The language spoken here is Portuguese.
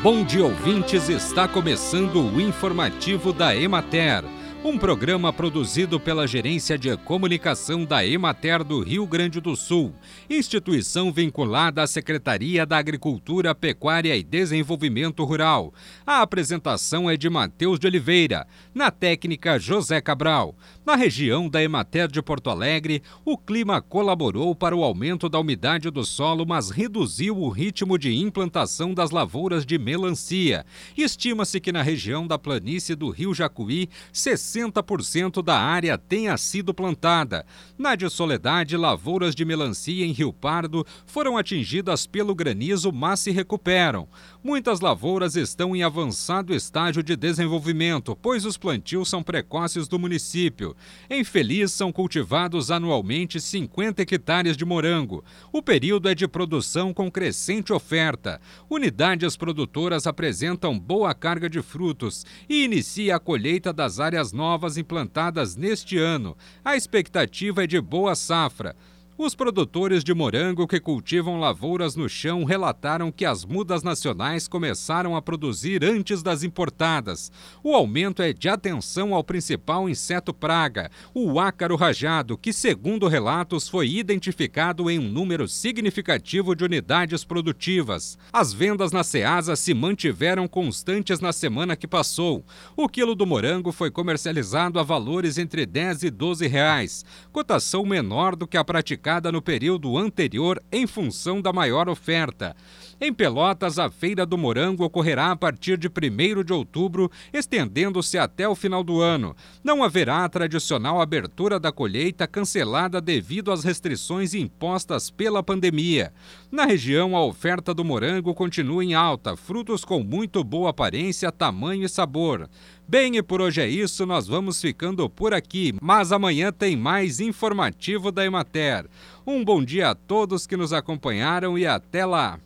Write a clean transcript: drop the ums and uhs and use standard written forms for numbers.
Bom dia, ouvintes! Está começando o informativo da Emater, um programa produzido pela Gerência de Comunicação da Emater do Rio Grande do Sul, instituição vinculada à Secretaria da Agricultura Pecuária e Desenvolvimento Rural. A apresentação é de Mateus de Oliveira, na técnica José Cabral. Na região da Emater de Porto Alegre, o clima colaborou para o aumento da umidade do solo, mas reduziu o ritmo de implantação das lavouras de melancia. Estima-se que na região da planície do Rio Jacuí, 60% da área tenha sido plantada. Na de Soledade, lavouras de melancia em Rio Pardo foram atingidas pelo granizo, mas se recuperam. Muitas lavouras estão em avançado estágio de desenvolvimento, pois os plantios são precoces do município. Em Feliz são cultivados anualmente 50 hectares de morango. O período é de produção com crescente oferta. Unidades produtoras apresentam boa carga de frutos e inicia a colheita das áreas novas implantadas neste ano. A expectativa é de boa safra. Os produtores de morango que cultivam lavouras no chão relataram que as mudas nacionais começaram a produzir antes das importadas. O aumento é de atenção ao principal inseto praga, o ácaro rajado, que, segundo relatos, foi identificado em um número significativo de unidades produtivas. As vendas na Ceasa se mantiveram constantes na semana que passou. O quilo do morango foi comercializado a valores entre R$10 e R$12, cotação menor do que a praticada no período anterior em função da maior oferta. Em Pelotas, a Feira do Morango ocorrerá a partir de 1º de outubro, estendendo-se até o final do ano. Não haverá a tradicional abertura da colheita, cancelada devido às restrições impostas pela pandemia. Na região, a oferta do morango continua em alta, frutos com muito boa aparência, tamanho e sabor. Bem, e por hoje é isso, nós vamos ficando por aqui, mas amanhã tem mais informativo da Emater. Um bom dia a todos que nos acompanharam e até lá!